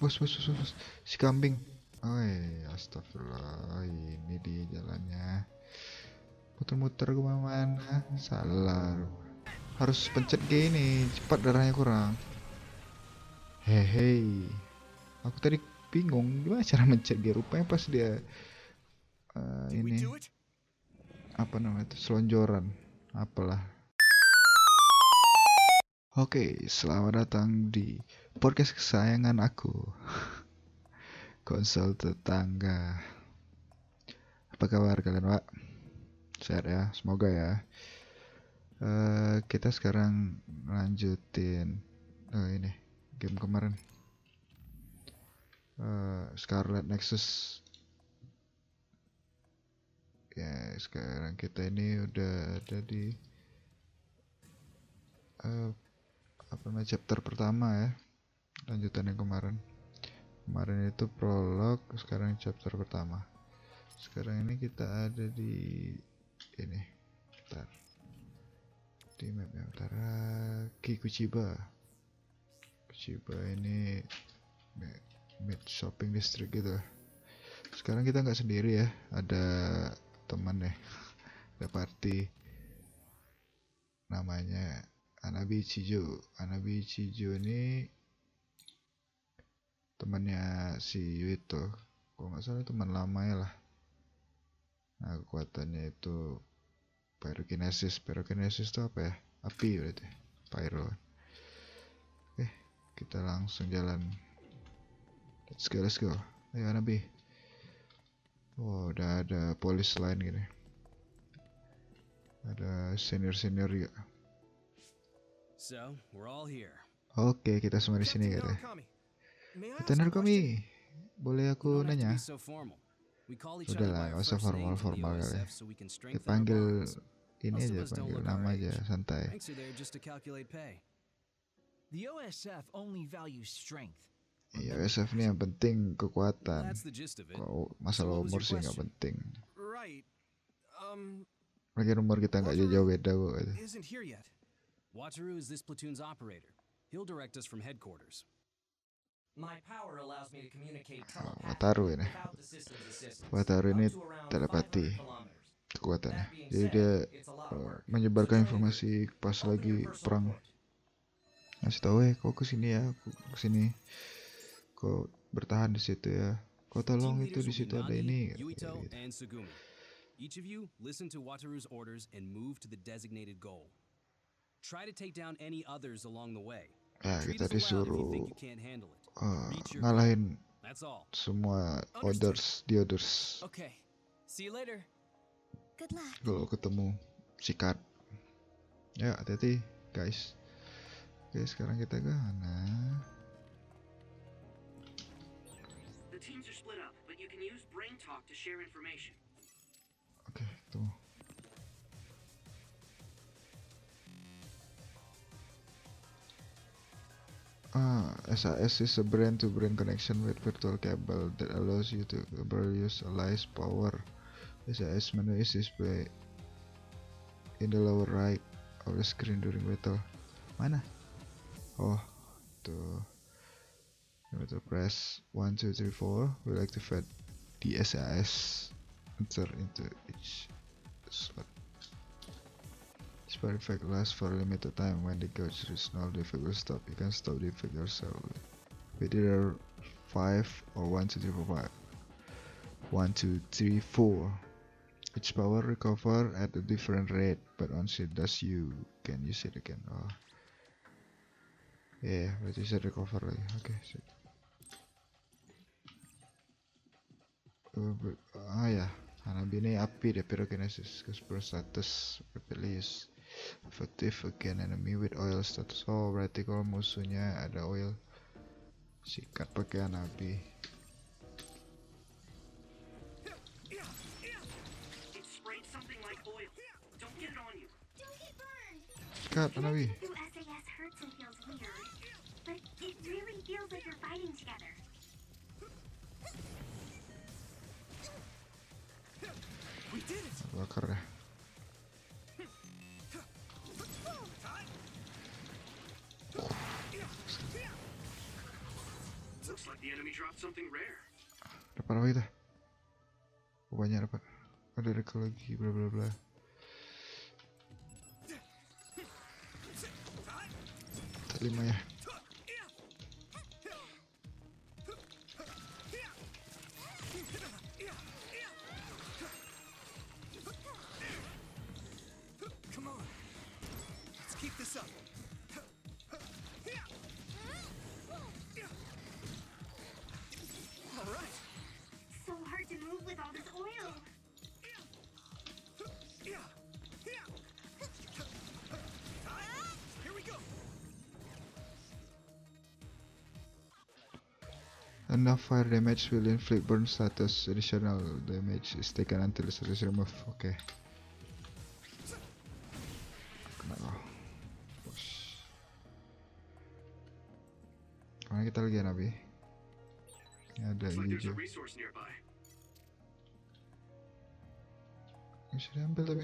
Bos, si kambing. Oi, astagfirullah, ini di jalannya. Muter-muter kemana-mana, salah. Harus pencet gini, cepat darahnya kurang. Hehe. Aku tadi bingung gimana cara mencet dia, rupanya pas dia ini apa namanya itu, selonjoran apalah. Oke, selamat datang di podcast kesayangan aku, Konsol Tetangga. Apa kabar kalian, Pak? Sehat ya, semoga ya. Kita sekarang lanjutin ini game kemarin, Scarlet Nexus. Ya, sekarang kita ini udah ada di apa namanya, chapter pertama ya, lanjutan yang kemarin itu prolog, sekarang chapter pertama. Sekarang ini kita ada di ini, di mapnya Arashi, Kuchiba ini mid shopping district gitu. Sekarang kita nggak sendiri ya, ada teman ya, ada party namanya Hanabi Ichijo. Hanabi Ichijo ini temannya si Yuito, kalau nggak salah teman lamanya lah. Nah, kekuatannya itu pyrokinesis itu apa ya? Api berarti, pyro. Oke, kita langsung jalan. Let's go. Ayo Hanabi. Oh, udah ada police line gini. Ada senior juga. So, we're all here. Oke, kita semua di sini gitu. Seto Narukami, boleh aku nanya? Sudahlah, gak usah formal kali. Kita panggil ini aja, panggil nama aja, santai. Iya, SF ini yang penting kekuatan. Kalau masalah umur sih nggak penting. Lagi umur kita nggak jauh beda kok. Wataru is this platoon's operator. He'll direct us from headquarters. My power allows me to communicate Wataru ini telepati kekuatannya. Jadi dia menyebarkan informasi pas lagi perang. Ngasih tahu, kau kesini ya, aku kesini. Kau bertahan di situ ya. Kau tolong itu di situ ada ini. Yuito and Sugumi. Each of you listen to Wataru's orders and move to the designated goal. Try to take down any others along the way. Kita disuruh ngalahin semua the others. Okay. See you later. Good luck. Kalau ketemu sikat. Ya, hati-hati, guys. Oke, sekarang kita ke mana? The teams are split up, but you can use brain talk to share information. Oke, tuh. SAS is a brain-to-brain connection with virtual cable that allows you to use allies' power. SAS menu is displayed in the lower right of the screen during battle. Mana? Oh, tuh. Battle press 1, 2, 3, 4 will activate the SAS. Enter into each slot. This power effect lasts for a limited time. When the gauge reaches null, the effect will stop. You can stop the effect yourself with either 5 or 1, 2, 3, 4, 5. 1, 2, 3, 4. Each power recovers at a different rate, but once it does, you can use it again. Oh. Yeah, but you should recover lagi. Okay, sip. Ya, Hanabi ini api deh, pyrokinesis. Kesper status repelius. Effective against enemy with oil status. Oh, berarti kalau musuhnya ada oil, sikat pakai Hanabi. Sikat Hanabi. Bakar dah. Dapat apa kita? Oh, banyak dapat. Ada rekor lagi, bla bla bla. Tak lima ya. Enough fire damage will inflict burn status. Additional damage is taken until the status removed. Okay. Kemana kita lagi Nabi? Ini ada hijau. Ini sudah ambil tapi.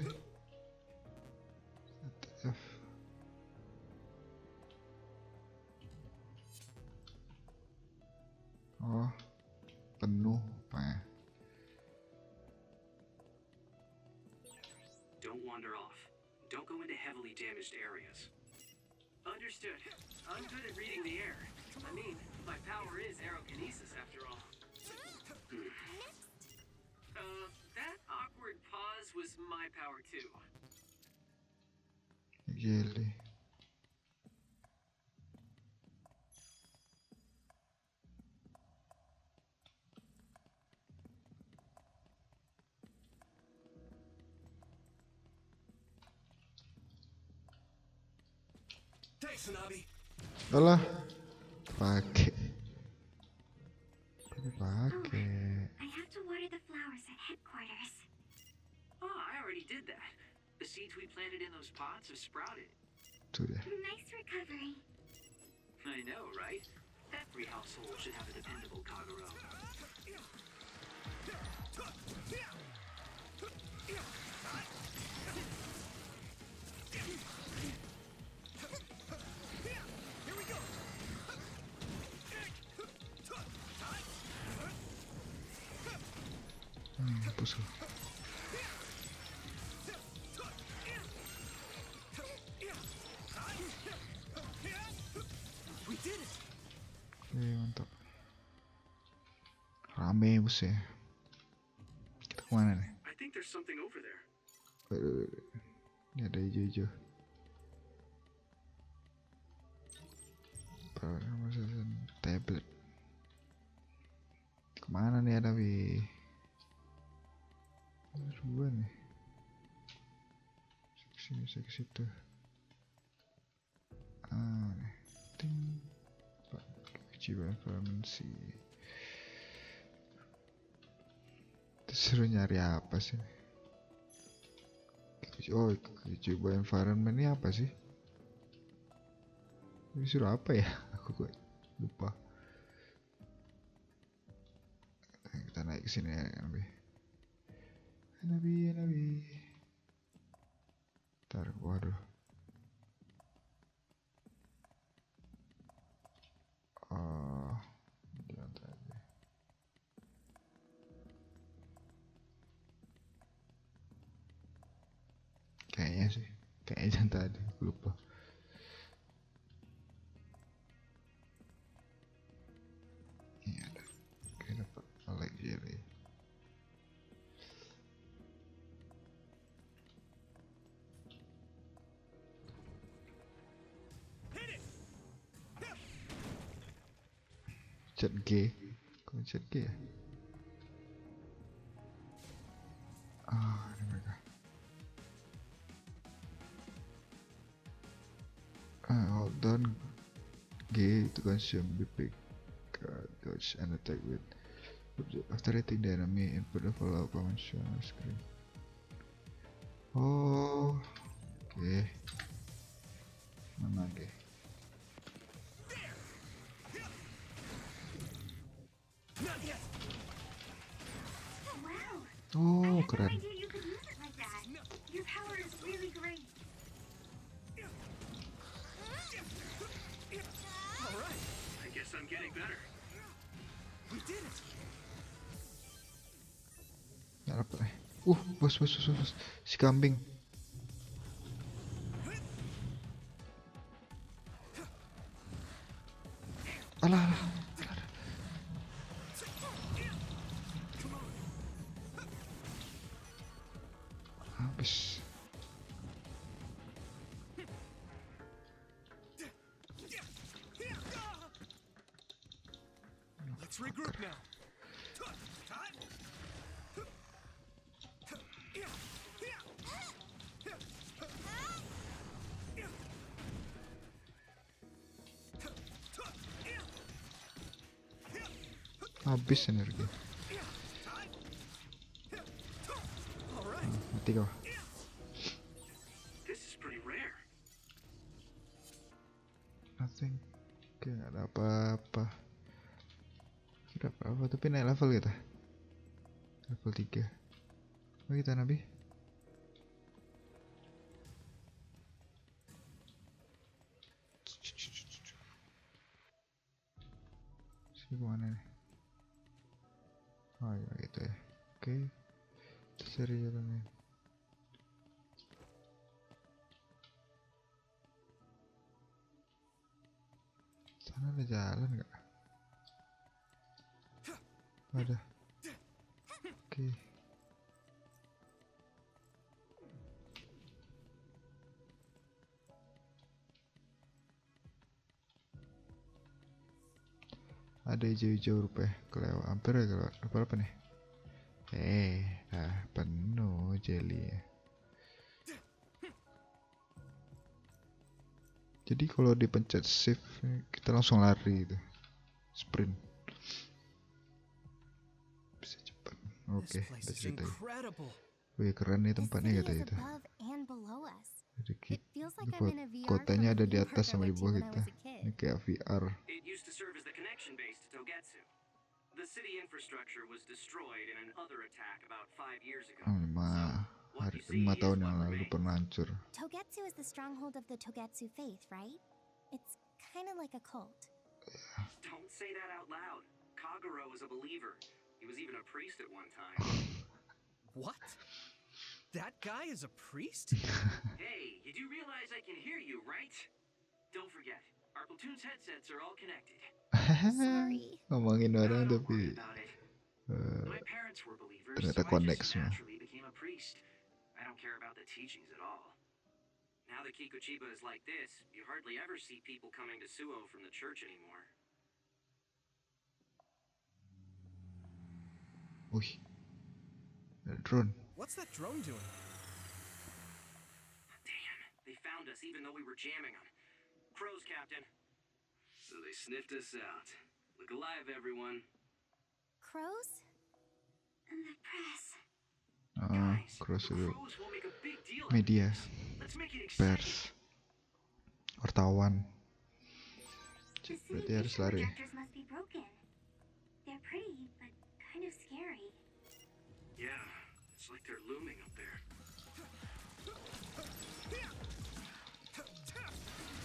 Oh, penuh apa ya? Don't wander off. Don't go into heavily damaged areas. Understood. I'm good at reading the air. I mean, my power is aerokinesis after all. That awkward pause was my power too. Geli. Alah, pakai. Pakai. I have to water the flowers at headquarters. Oh, I already did that. The seeds we planted in those pots have sprouted. Nice recovery. I know, right? Every household should have a dependable Kagero. Pusuh. Okay, mantap. Rame bus ya. Kita kemana nih? Ini ada hijau-hijau. Tablet. Kemana nih ada bi? Dua nih, sini saya ke situ. Ah, nih, ting, pak, Kuchiba sih. Terus nyari apa sih? Oh, Kuchiba environment ini apa sih? Ini suruh apa ya? Aku kok lupa. Kita naik ke sini ya, Nabi. Nabi. Taruh, waduh. Oh, jalan tadi. Kayaknya jalan tadi, lupa. Ini ada, kayaknya dapat alek jeli. Chat G, kau chat G ya? Ah, ini mereka. Hold on, G to consume BP, dodge and attack with object after hitting the enemy input the follow-up function on screen. Oh, oke. Mana G? Oh, keren. Bos, si kambing. Alah. Habis. Let's regroup now. Habis energi. Mati kau. Nothing. Oke, gak ada apa-apa. Tidak apa-apa, tapi naik level kita. Level 3. Mari kita nabi. Sini kemana nih? Oh ya gitu ya. Oke. Seri jalannya. Sana ada jalan enggak? Ada. Oke. Ada hijau-hijau rupanya, kelewat, hampir ya kelewat, apa-apa nih? Penuh jeli ya. Jadi kalau dipencet shift, kita langsung lari itu, sprint. Bisa cepat, oke, kita ceritain. Wih keren nih tempatnya katanya itu. Jadi kotanya ada di atas sama di bawah kita. Ini kayak VR. Lima tahun yang lalu pernah hancur. Togetsu is the stronghold of the Togetsu faith, right? It's kind of like a cult. Don't say that out loud. Kagero was a believer. He was even a priest at one time. What? That guy is a priest? Hey, you do realize I can hear you, right? Don't forget, our platoon's headsets are all connected. Sorry. Ngomongin orang tapi ternyata connect semua. I don't care about the teachings at all. Now that Kuchiba is like this, you hardly ever see people coming to Suo from the church anymore. Wih, ada drone. What's that drone doing? Damn, they found us even though we were jamming them. Crows, Captain. So they sniffed us out. Look alive, everyone. Crows? And the press. Crows itu media, pers, wartawan. Berarti harus lari. It's like they're looming up there.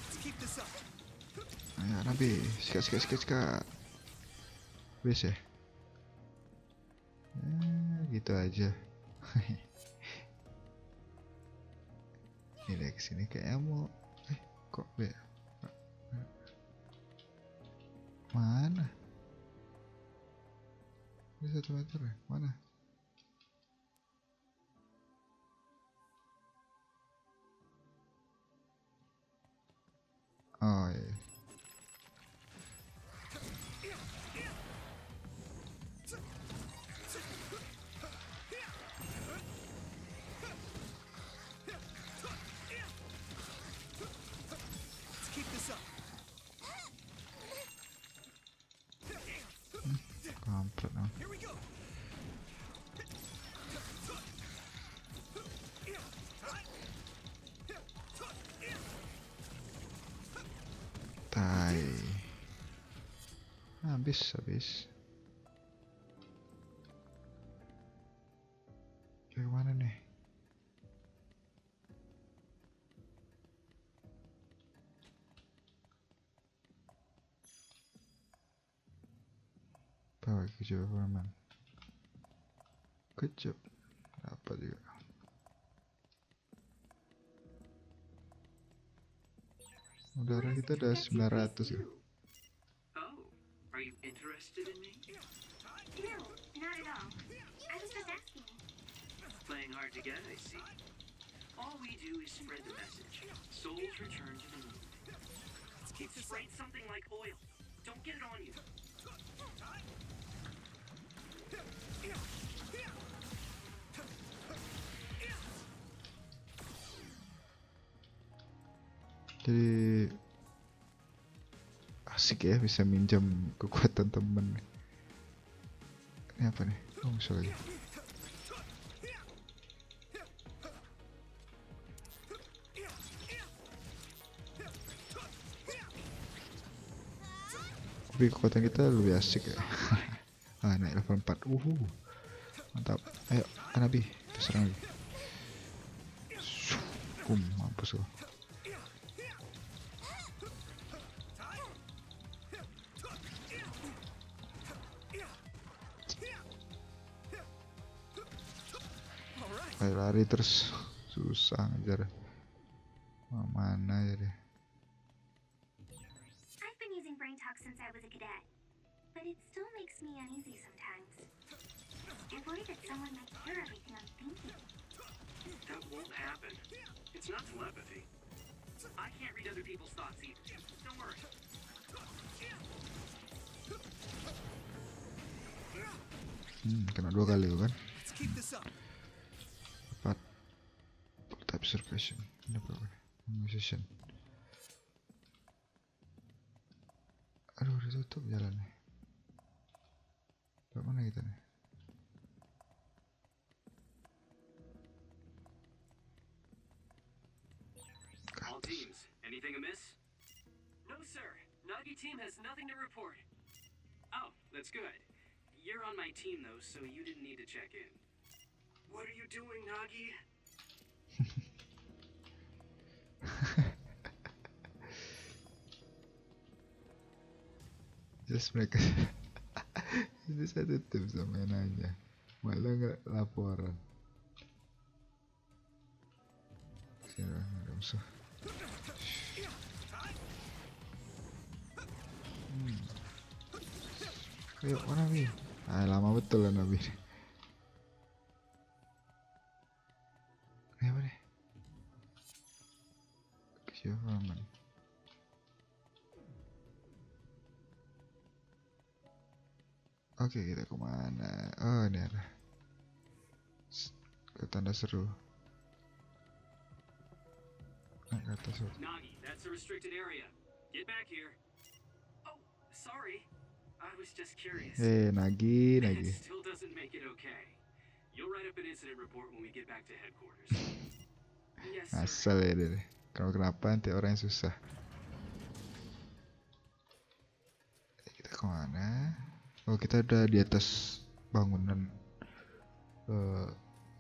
Let's keep this up. Ayo, Nabi, sikat. Wes ya. Gitu aja. Ini dari sini kayaknya mau. Kok be? Mana? Ini 1 meter ya? Mana? Oh iya. Kampret nah. Habis. Kayak mana nih? Power Kuchiba Foreman. Good job. Dapat juga. Udara kita udah 900 ya. Jadi asik ya, bisa minjam kekuatan temen. Ini apa nih? Oh, misalnya tapi kekuatan kita lebih asik ya. Ah, naik level 4. Mantap. Ayo Hanabi, serang lagi. Mampus loh. Lari terus susah ngejar. Mana ya deh. I've been using brain talk since I was a cadet, but it still makes me uneasy sometimes. I worry that someone might hear everything I'm thinking. That won't happen. It's not telepathy. I can't read other people's thoughts either. Don't worry. Kena 2 kali kan? Observation, musician. Aduh, udah tutup jalannya. Ke mana kita nih? All teams, anything amiss? No sir, Nagi team has nothing to report. Oh, that's good. You're on my team though, so you didn't need to check in. What are you doing, Nagi? Just mereka itu satu tim sama nanya, malah nggak laporan. Siapa nggak usah. Ayo Nabi, lama betul lah Nabi. Apa nih? Siapa nih? Oke, kita kemana? Oh, ini ada ke tanda seru. Naik ke atas. Nagi, that's a restricted area. Get back here. Oh, sorry. I was just curious. Eh, Nagi. Still doesn't make it okay. You'll write up an incident report when we get back to headquarters. Yes, sir. Asal ya deh. Kalau kenapa nanti orang yang susah. Kita kemana? Oh, kita udah di atas bangunan.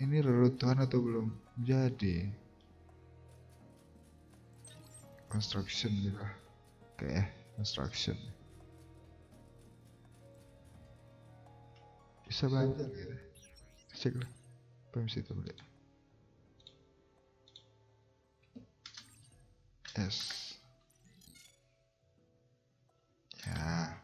Ini reruntuhan atau belum jadi? Construction gitu. Kayak construction. Bisa banjir gitu. Cek lah. Permisi itu boleh. Yes. Ya.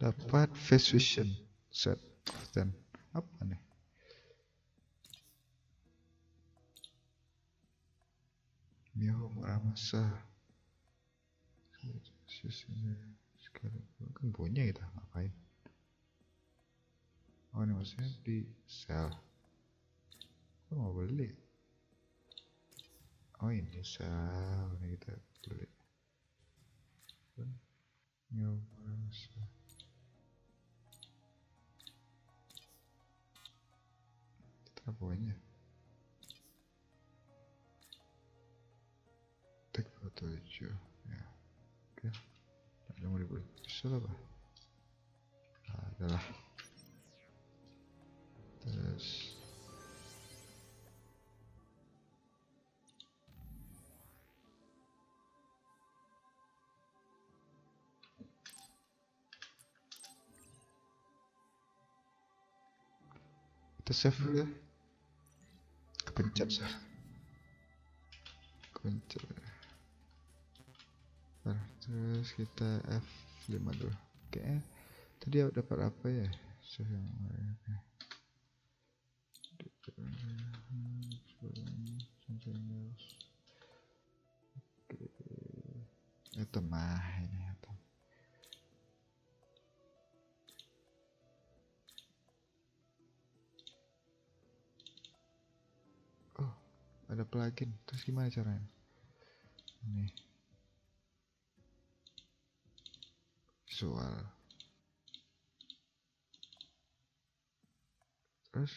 Dapat face vision set of 10. Apa nih? Mio Muramasa. Sini sekarang kan punya kita ngapain? Oh, ini maksudnya di sel. Kok mau beli? Oh, ini sel, ini kita beli. Mio Muramasa. poinnya. Take foto hijau ya. Oke, ada mau dibuat salah apa? Adalah terus save dulu ya. Kepencet terus kita F5 dulu. Oke, tadi aku dapat apa ya? Oke, itu mah ini atau ada plugin, terus gimana caranya? Nih soal terus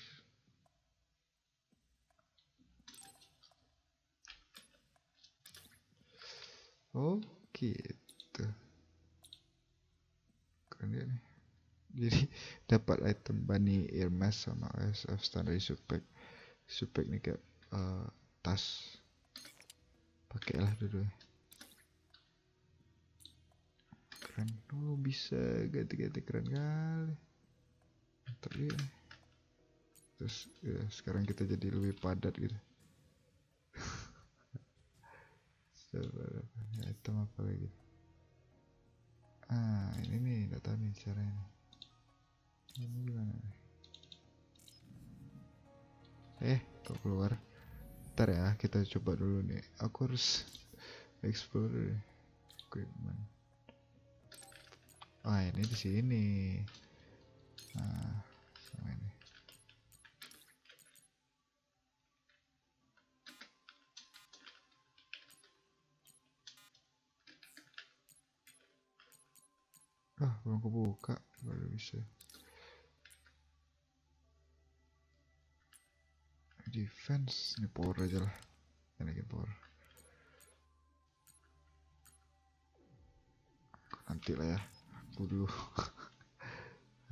oh gitu keren ya nih. Jadi dapat item bunny earmas sama SF standar subpack nih kayak tas, pakailah dulu. Keren tuh, bisa ganti-ganti keren kali. Tadi terus ya, sekarang kita jadi lebih padat gitu. Sebenarnya item apa lagi? Ini nih, nggak tahu nih caranya. Ini gimana? Kok keluar? Ntar ya, kita coba dulu nih. Aku harus explore equipment. Ini di sini. Sama ini. Belum kebuka, baru bisa. Defense ini power aja lah, naikin power nanti lah ya, aku dulu.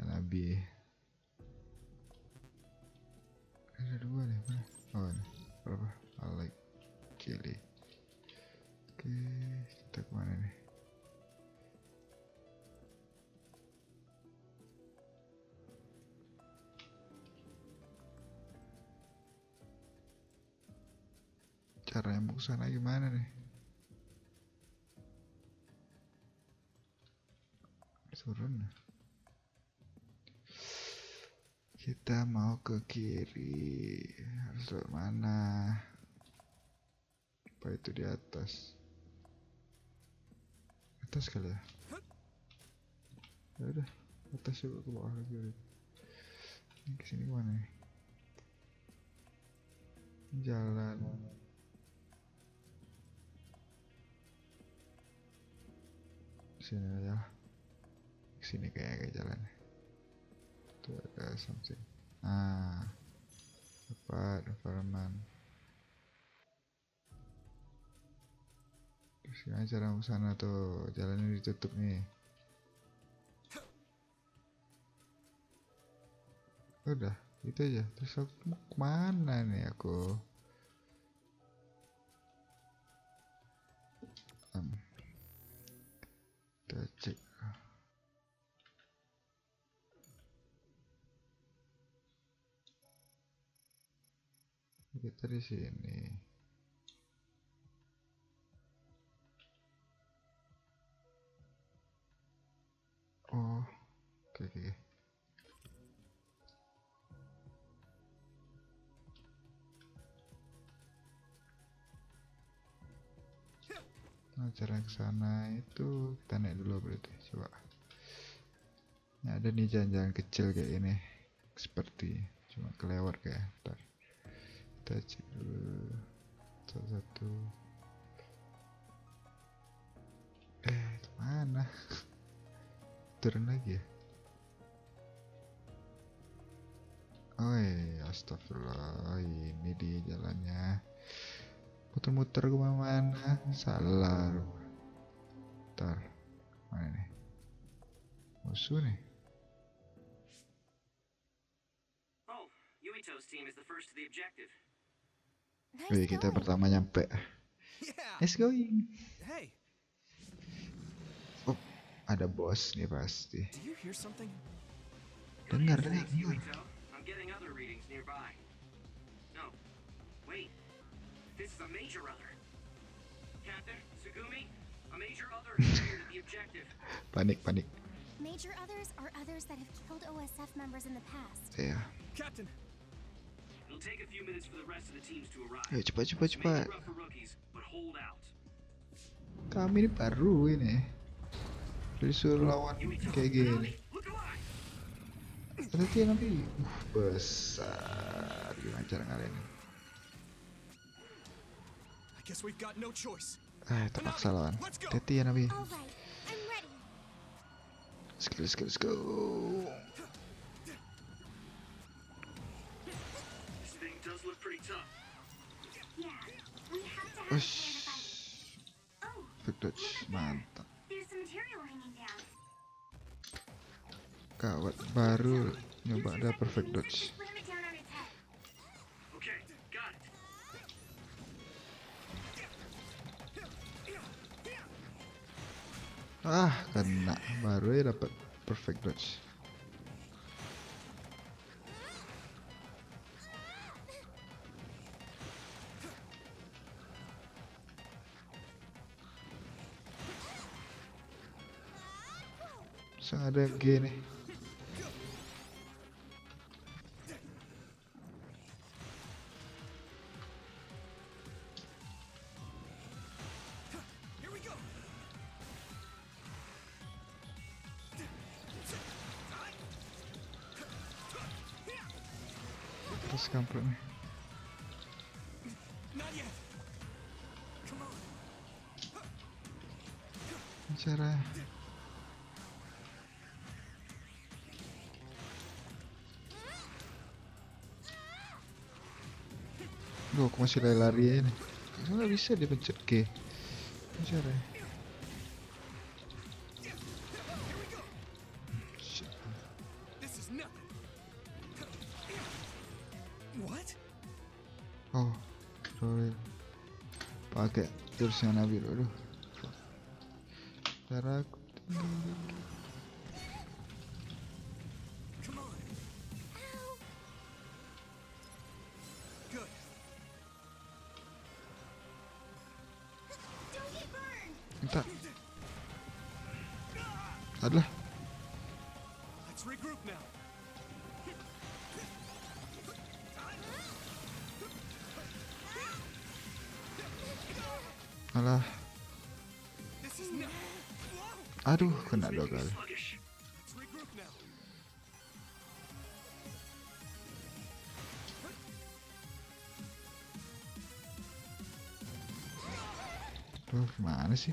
Hanabi ada dua nih, mana? Ini berapa? I like jelly. Oke, kita kemana nih? Caranya mau kesana gimana nih? Turun. Kita mau ke kiri. Harus ke mana? Apa itu di atas? Atas kali ya? Ya udah, atas juga ke bawah lagi. Ini kesini kemana nih? Jalan. Sini aja lah, sini kayak jalan itu ada something. Dapat environment. Gimana cara ke sana tuh? Jalannya ditutup nih. Udah itu aja. Terus aku mau kemana nih? Aku kita cek. Kita di sini. Oke. Cara ke sana itu kita naik dulu berarti, coba. Nah, ada nih jalan-jalan kecil kayak ini, seperti cuma kelewat kayak. Ntar kita cek dulu satu-satu. Kemana? Turun lagi ya? Astagfirullah, ini di jalannya. Muter-muter ke mana? Salah. Bentar. Mana nih? Musuh nih. Oh, Yuito's team is the first to the objective. Wih, kita pertama nyampe. Let's go. Hey. Oh, ada bos nih pasti. Dengar nih. Getting other readings nearby. No, wait. This is a major other. Captain Sugumi, a major other is here to the objective. Panic. Major others are others that have killed OSF members in the past. Yeah. Captain. It'll take a few minutes for the rest of the teams to arrive. Ayo cepat. Kami baru ini. Disuruh lawan kayak gini. Nanti besar gimana cara ngalahin. Terpaksa lawan. Hati-hati ya Nabi. Let's go. Mantap. Kawat baru nyoba ada perfect dodge. Kena baru ya dapat perfect dodge. Ada gini. Cara loh, aku masih lari-larian ini. Gak bisa dipencet G. Cara pakai jurusnya Nabi. Aduh, cara aku minta adalah aduh, kena dua kali. Duh, gimana sih?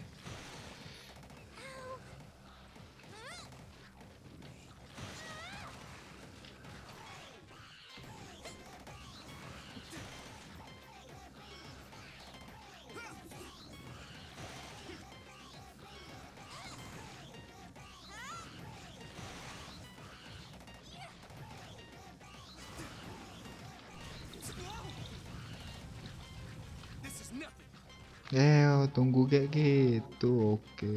Tunggu kayak gitu, oke.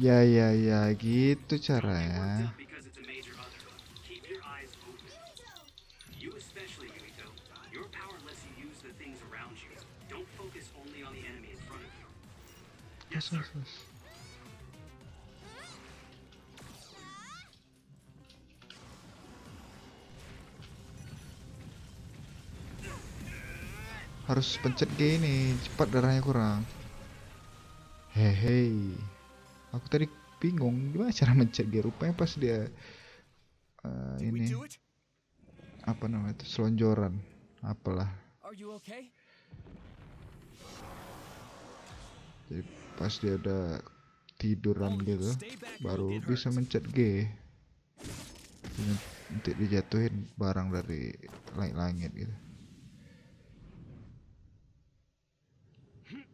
Ya, gitu caranya. harus pencet G ini, cepat darahnya kurang. Hehe. Aku tadi bingung gimana cara mencet G, rupanya pas dia ini apa namanya itu, selonjoran apalah. Jadi pas dia udah tiduran gitu baru bisa mencet G. Nanti dijatuhin barang dari langit gitu. Wih,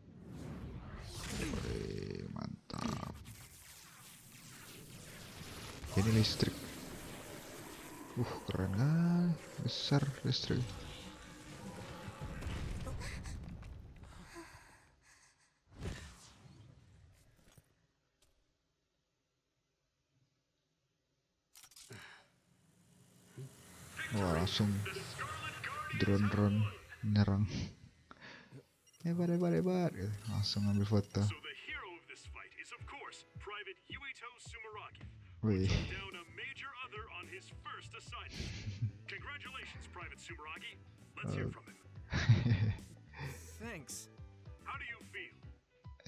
mantap. Ini listrik. Keren kan? Besar listrik. Wah, langsung drone menyerang. Hebat. Langsung ambil foto. Wih.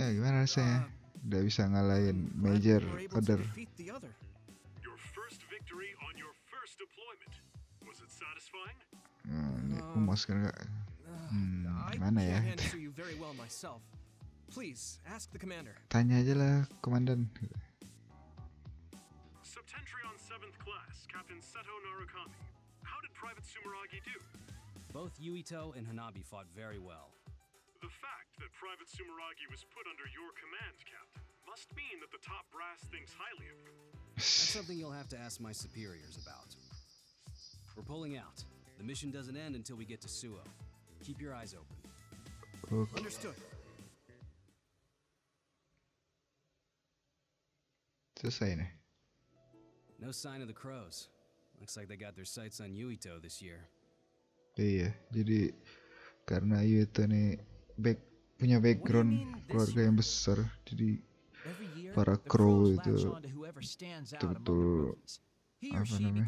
Gimana rasanya? Udah bisa ngalahin Major Other. Memuaskan gak? Gimana ya? Tanya aja lah komandan. Septentrion 7th class, Captain Seto Narukami. How did Private Sumeragi do? Both Yuito and Hanabi fought very well. The fact that Private Sumeragi was put under your command, Captain, must mean that the top brass thinks highly of you. That's something you'll have to ask my superiors about. We're pulling out. The mission doesn't end until we get to Suo. Keep your eyes open. Okay. Understood. Selesai nih. No sign of the crows. Looks like they got their sights on Yuito this year. Iya, jadi karena Yuito nih punya background keluarga yang besar, jadi para crow itu betul apa namanya,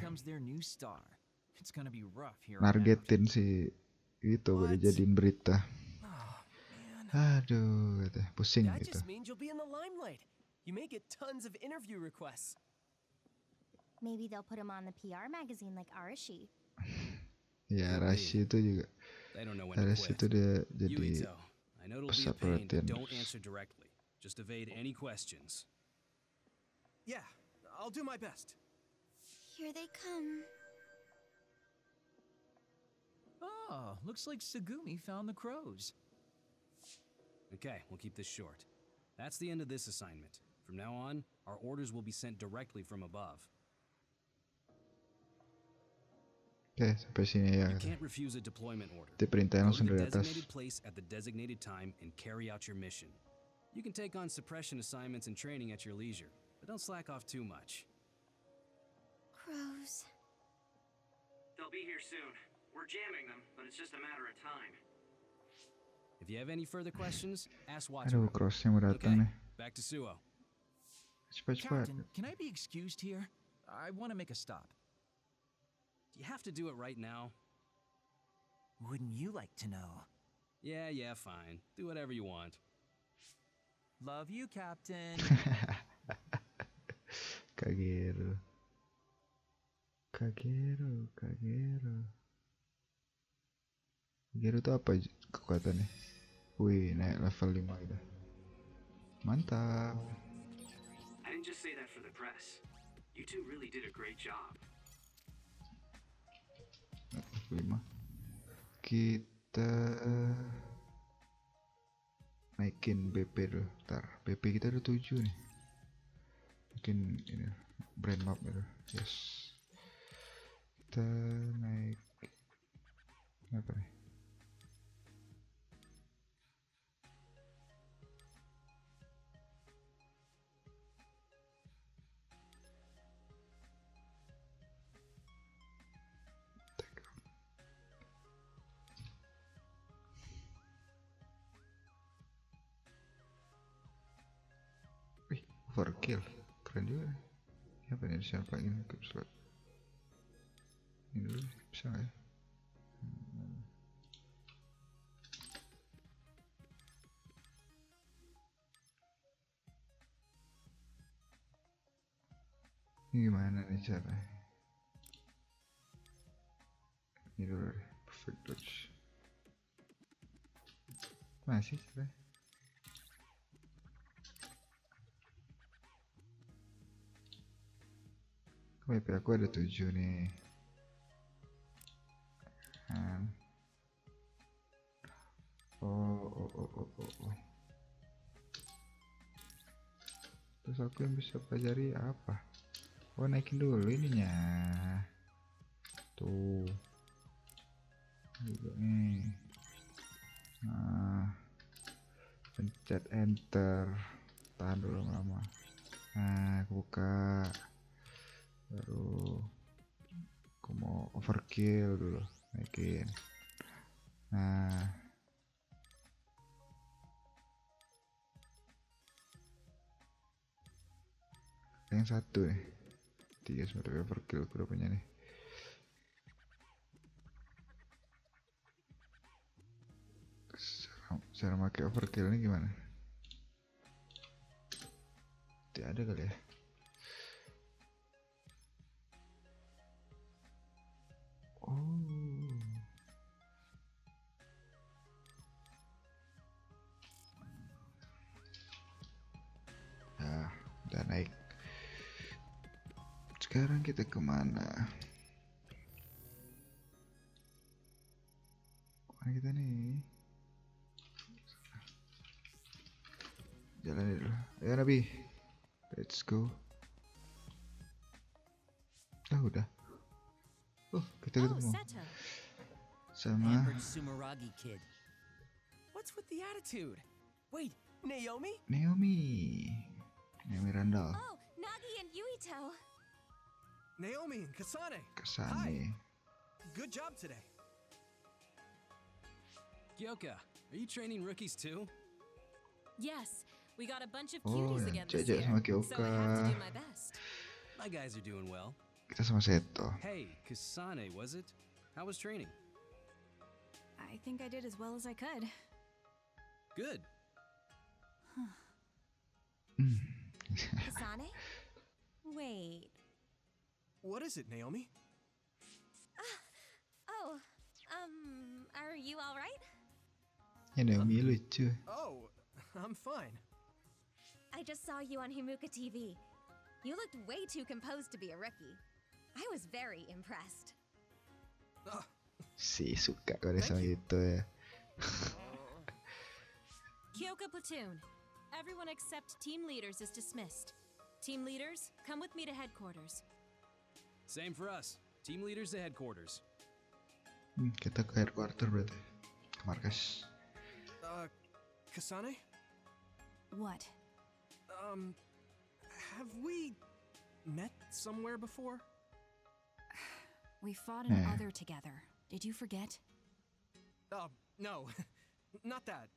nargetin si Yuito, boleh jadiin berita. Aduh, pusing gitu. Maybe they'll put him on the PR magazine like Arashi. Ya, Arashi itu juga. Arashi itu dia jadi pusat perhatian. Don't answer directly. Just evade any questions. Yeah, I'll do my best. Here they come. Oh, looks like Sugumi found the crows. Okay, we'll keep this short. That's the end of this assignment. From now on, our orders will be sent directly from above. Sampai sini ya. Diperintahin langsung dari atas. Aduh, Crows yang mau datang nih. Cepat. You have to do it right now. Wouldn't you like to know? Yeah, fine. Do whatever you want. Love you, Captain. Kagero. Kagero itu apa kekuatannya? Wih, naik level 5 udah. Mantap. I didn't just say that for the press. You two really did a great job. 5. Kita naikin BP dulu. Bentar, BP kita udah 7 nih. Bikin ini brand map dulu. Yes. Kita naik apa nih? Overkill, keren juga. Apa ini siapa ingin keep slot? Ini dulu, bisa nggak ya? Gimana nih caranya? Ini dulu deh, perfect dodge. Masih caranya? WP aku ada 7 nih. Oh. Terus aku yang bisa pelajari apa? Oh, naikin dulu ininya. Tuh. Juga nih. Nah. Pencet enter. Tahan dulu lama. Nah, aku buka. Baru aku mau overkill dulu, naikin. Nah, yang satu nih, 3 sebenarnya overkill berapanya nih? Cara pakai overkill ini gimana? Tidak ada kali ya? Oh. Nah, udah naik. Sekarang kita kemana? Kemana kita nih? Jalan dulu. Ayo Nabi, let's go. Ah udah. Oh, kita ketemu sama Sumeragi kid. What's with the attitude? Wait, Naomi Randall. Oh, Nagi and Yuito. Naomi and Kasane. Hi. Good job today. Kyoka, are you training rookies too? Yes, we got a bunch of cuties again this year, so I have to do my best. My guys are doing well. Kita sama Seto. Hey, Kasane, was it? How was training? I think I did as well as I could. Good. Kasane? Wait. What is it, Naomi? Are you all right? Yeah, Naomi, lucu. Oh, I'm fine. I just saw you on Himuka TV. You looked way too composed to be a rookie. I was very impressed. Si suka kalau sama gitu ya. Kyoka platoon. Everyone except team leaders is dismissed. Team leaders, come with me to headquarters. Same for us. Team leaders to headquarters. Kita ke headquarters berarti. Ke markas. Kasane? What? Have we met somewhere before? We fought an other together. Did you forget? No. Not that.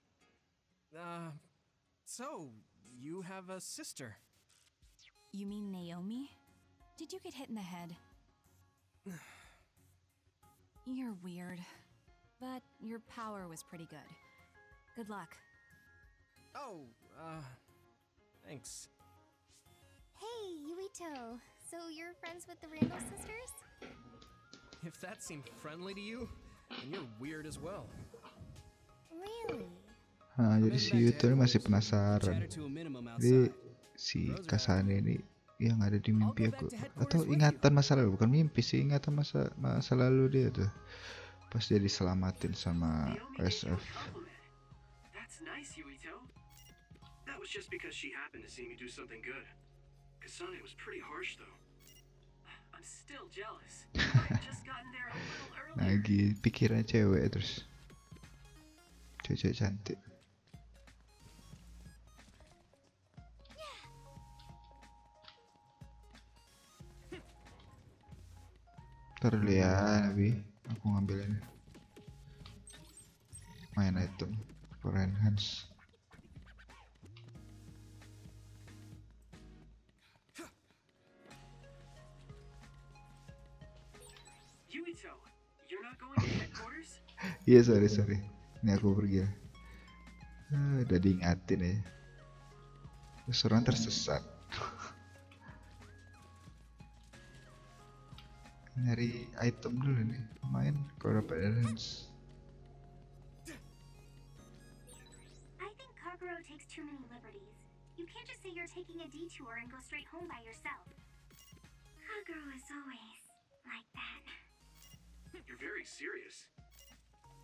So, you have a sister. You mean Naomi? Did you get hit in the head? You're weird. But your power was pretty good. Good luck. Oh, thanks. Hey, Yuito. So you're friends with the Randall sisters? If that seemed friendly to you, then you're weird as well. Really? Jadi si Yuito ini masih penasaran. Jadi si Kasane ini yang ada di mimpi aku. Atau ingatan masa lalu, bukan mimpi sih, ingatan masa lalu dia tuh. Pas dia diselamatin sama SF. That's nice, Yuito. That was just because she happened to see me do something good. Kasane was pretty harsh though. I'm still jealous. I just gotten there a little earlier. Lagi pikiran cewek terus. Cewek cantik. Terlihat Nabi, aku ngambil ini. Main item for enhance. Iya, sorry. Ini aku pergi. Udah diingatin ya. Terus orang tersesat. nyari item dulu nih, main kalau dapat balance. I think Kagero takes too many liberties. You can't just say you're taking a detour and go straight home by yourself. Kagero is always like that. You're very serious.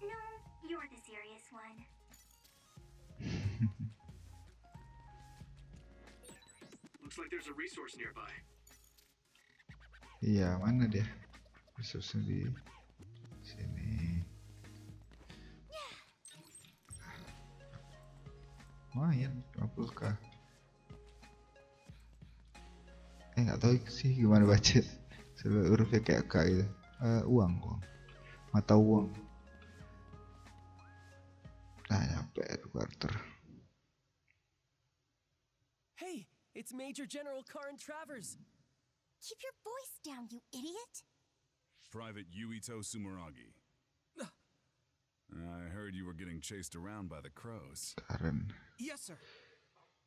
No, you're the serious one. Looks like there's a resource nearby. Iya, mana dia? Resource di sini. Lumayan, 50k. Nggak tahu sih gimana baca. Sebab hurufnya kayak K gitu. Uang kok. Mata uang. Nah, nyampe quarter. Hey, it's Major General Karin Travers. Keep your voice down, you idiot. Private Yuito Sumeragi. I heard you were getting chased around by the crows. Karin. Yes, sir.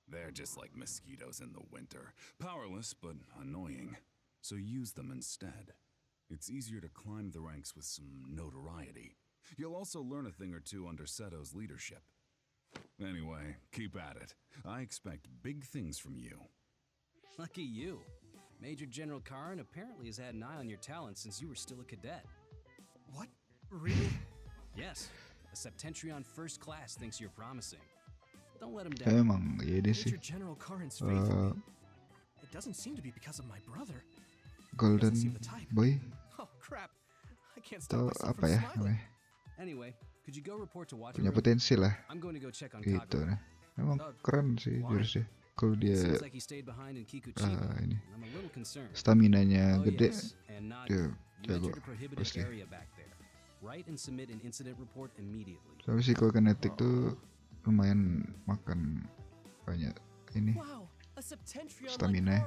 They're just like mosquitoes in the winter. Powerless, but annoying. So use them instead. It's easier to climb the ranks with some notoriety. You'll also learn a thing or two under Seto's leadership. Anyway, keep at it. I expect big things from you. Lucky you. Major General Karin apparently has had an eye on your talent since you were still a cadet. What? Really? Yes. A Septentrion First Class thinks you're promising. Don't let him down. Emang, iya deh sih. Major General Karin's faithful. It doesn't seem to be because of my brother. Golden Boy. Oh crap. I can't stop myself from smiling. Anyway, could you go report to Wataru? Punya potensi lah. I'm going to go check on Kagero. Gitu nah. Emang keren sih jurusnya. Kalau dia ini staminanya gede, dia jago pasti. Tapi psikokinetik tuh lumayan makan banyak ini stamina.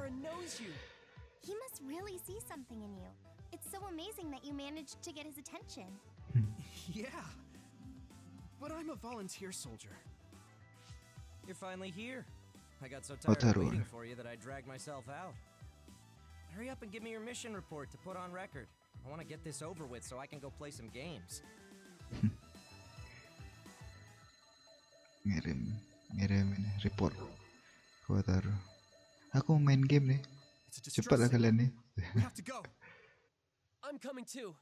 Yeah, but I'm a volunteer soldier. You're finally here. I got so tired of waiting for you that I dragged myself out. Hurry up and give me your mission report to put on record. I want to get this over with so I can go play some games. Ngirim ini report ke Wataru. Aku main game nih. Cepatlah kalian nih. I'm coming too.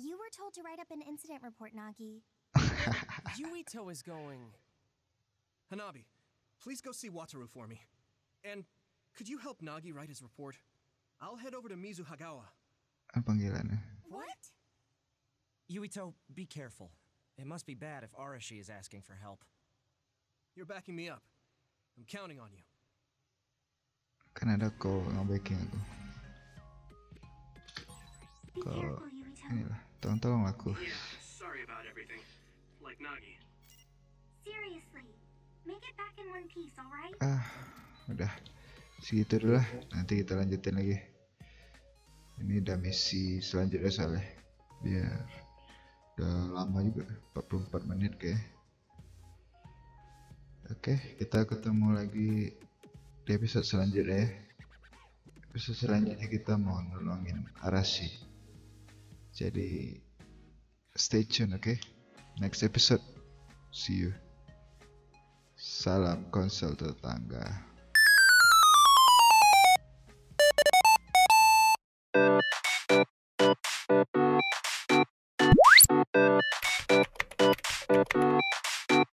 You were told to write up an incident report, Nagi. Yuito is going. Hanabi, please go see Wataru for me. And could you help Nagi write his report? I'll head over to Mizuhagawa. Panggilannya. What? Yuito, be careful. It must be bad if Arashi is asking for help. You're backing me up. I'm counting on you. Kan ada kau nge-backing aku. Kau inilah, tolong aku. Yeah, sorry about everything. Like Nagi. Seriously. Make it back in one piece, all right? Udah. Segitu dulu lah. Nanti kita lanjutin lagi. Ini udah misi selanjutnya soalnya. Biar udah lama juga, 44 menit kayaknya. Oke, kita ketemu lagi di episode selanjutnya ya. Episode selanjutnya kita mau nolongin Arashi. Jadi stay tune, oke? Next episode. See you. Salam konsol tetangga.